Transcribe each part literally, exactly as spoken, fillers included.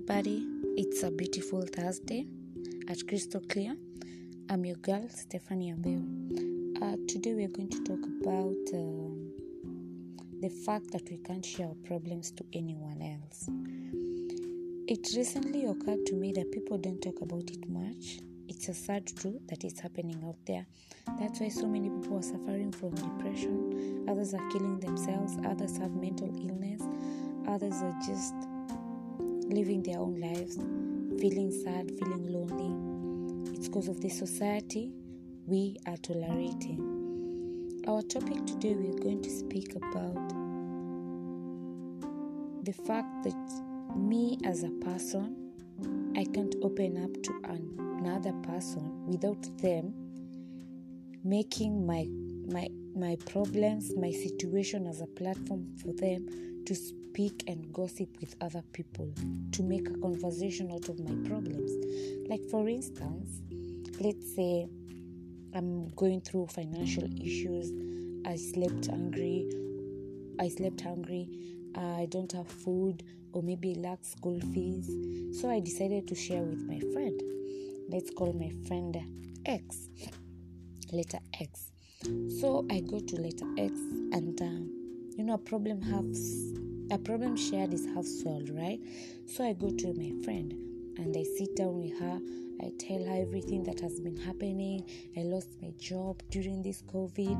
everybody. It's a beautiful Thursday at Crystal Clear. I'm your girl, Stephanie Abel. Uh, today we're going to talk about uh, the fact that we can't share our problems to anyone else. It recently occurred to me that people don't talk about it much. It's a sad truth that is happening out there. That's why so many people are suffering from depression. Others are killing themselves. Others have mental illness. Others are just living their own lives, feeling sad, feeling lonely. It's because of the society we are tolerating. Our topic today, we're going to speak about the fact that me as a person, I can't open up to another person without them making my my my problems, my situation as a platform for them to speak and gossip with other people, to make a conversation out of my problems. Like for instance, let's say I'm going through financial issues, I slept hungry, I slept hungry, I don't have food, or maybe lack school fees. So I decided to share with my friend. Let's call my friend X. Letter X. So I go to letter X, and uh, you know, a problem halves, a problem shared is half solved, right? So I go to my friend, and I sit down with her. I tell her everything that has been happening. I lost my job during this COVID.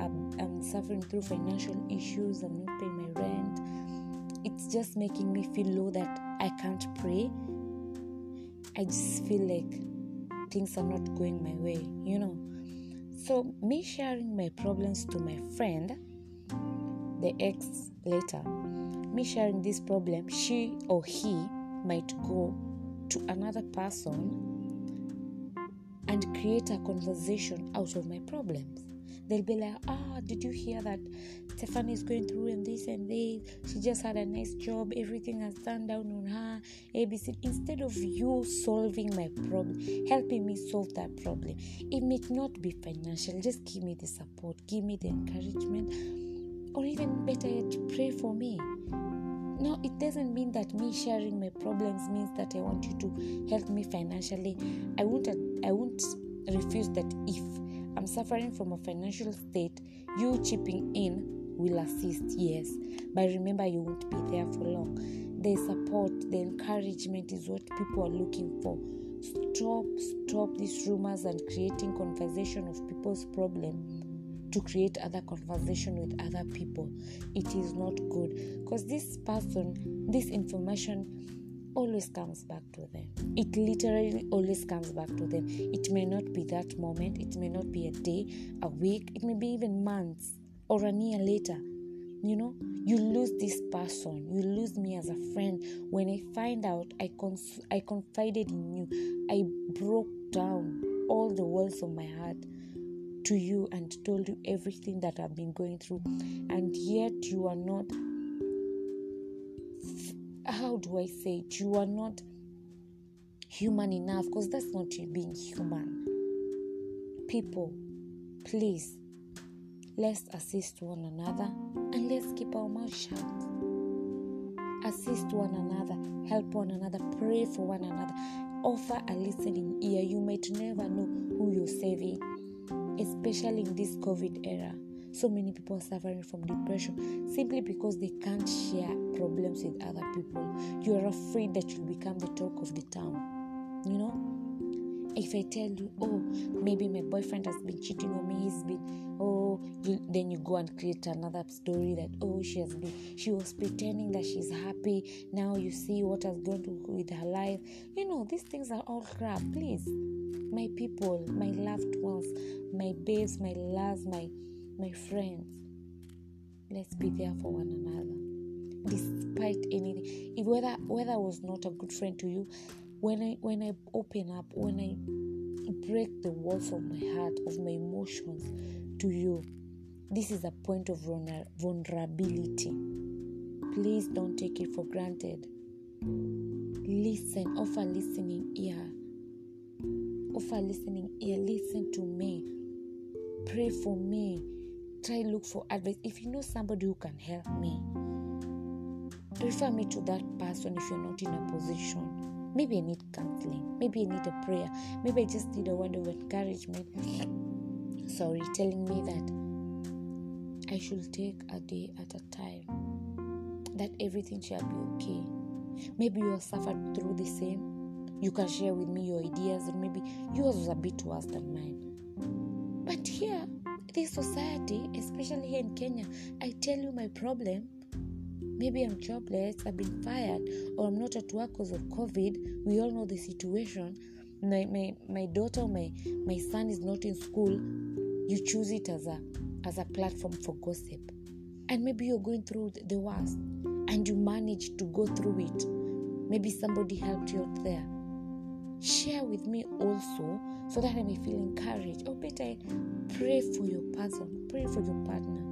I'm, I'm suffering through financial issues. I'm not paying my rent. It's just making me feel low that I can't pray. I just feel like things are not going my way, you know. So me sharing my problems to my friend, the ex later, me sharing this problem, she or he might go to another person and create a conversation out of my problems. They'll be like, ah, oh, did you hear that Stephanie is going through and this and this? She just had a nice job. Everything has turned down on her. A B C. Instead of you solving my problem, helping me solve that problem. It may not be financial. Just give me the support. Give me the encouragement. Or even better yet, pray for me. No, it doesn't mean that me sharing my problems means that I want you to help me financially. I won't, I won't refuse that if I'm suffering from a financial state, you chipping in will assist, yes. But remember, you won't be there for long. The support, the encouragement is what people are looking for. Stop, stop these rumors and creating conversation of people's problem to create other conversation with other people. It is not good. Because this person, this information always comes back to them. It literally always comes back to them. It may not be that moment, it may not be a day, a week, it may be even months or a year later. You know, you lose this person, you lose me as a friend. When I find out, I cons- I confided in you, I broke down all the walls of my heart to you and told you everything that I've been going through, and yet you are not. How do I say it? You are not human enough, because that's not you being human. People, please, let's assist one another and let's keep our mouth shut. Assist one another, help one another, pray for one another, offer a listening ear. You might never know who you're saving, especially in this COVID era. So many people are suffering from depression simply because they can't share problems with other people. You are afraid that you'll become the talk of the town. You know, if I tell you, oh, maybe my boyfriend has been cheating on me, he's been, oh, you, then you go and create another story that, oh, she has been, she was pretending that she's happy. Now you see what has gone to with her life. You know, these things are all crap. Please, my people, my loved ones, my babes, my loves, my My friends, let's be there for one another. Despite anything, if whether whether I was not a good friend to you, when I when I open up, when I break the walls of my heart, of my emotions to you, this is a point of vulnerability. Please don't take it for granted. Listen, offer listening ear. Offer listening ear. Listen to me. Pray for me. Try look for advice. If you know somebody who can help me, refer me to that person if you're not in a position. Maybe I need counseling. Maybe I need a prayer. Maybe I just need a word of encouragement. Sorry, telling me that I should take a day at a time. That everything shall be okay. Maybe you have suffered through the same. You can share with me your ideas, and maybe yours was a bit worse than mine. But here, this society, especially here in Kenya, I tell you my problem. Maybe I'm jobless, I've been fired, or I'm not at work because of COVID. We all know the situation. My my, my daughter, my, my son is not in school. You choose it as a, as a platform for gossip. And maybe you're going through the worst, and you manage to go through it. Maybe somebody helped you out there. Share with me also so that I may feel encouraged. Or better, pray for your person, pray for your partner.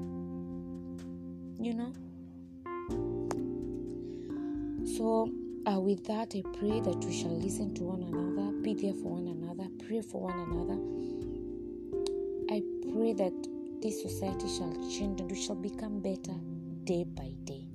You know? So, uh, with that, I pray that we shall listen to one another, be there for one another, pray for one another. I pray that this society shall change and we shall become better day by day.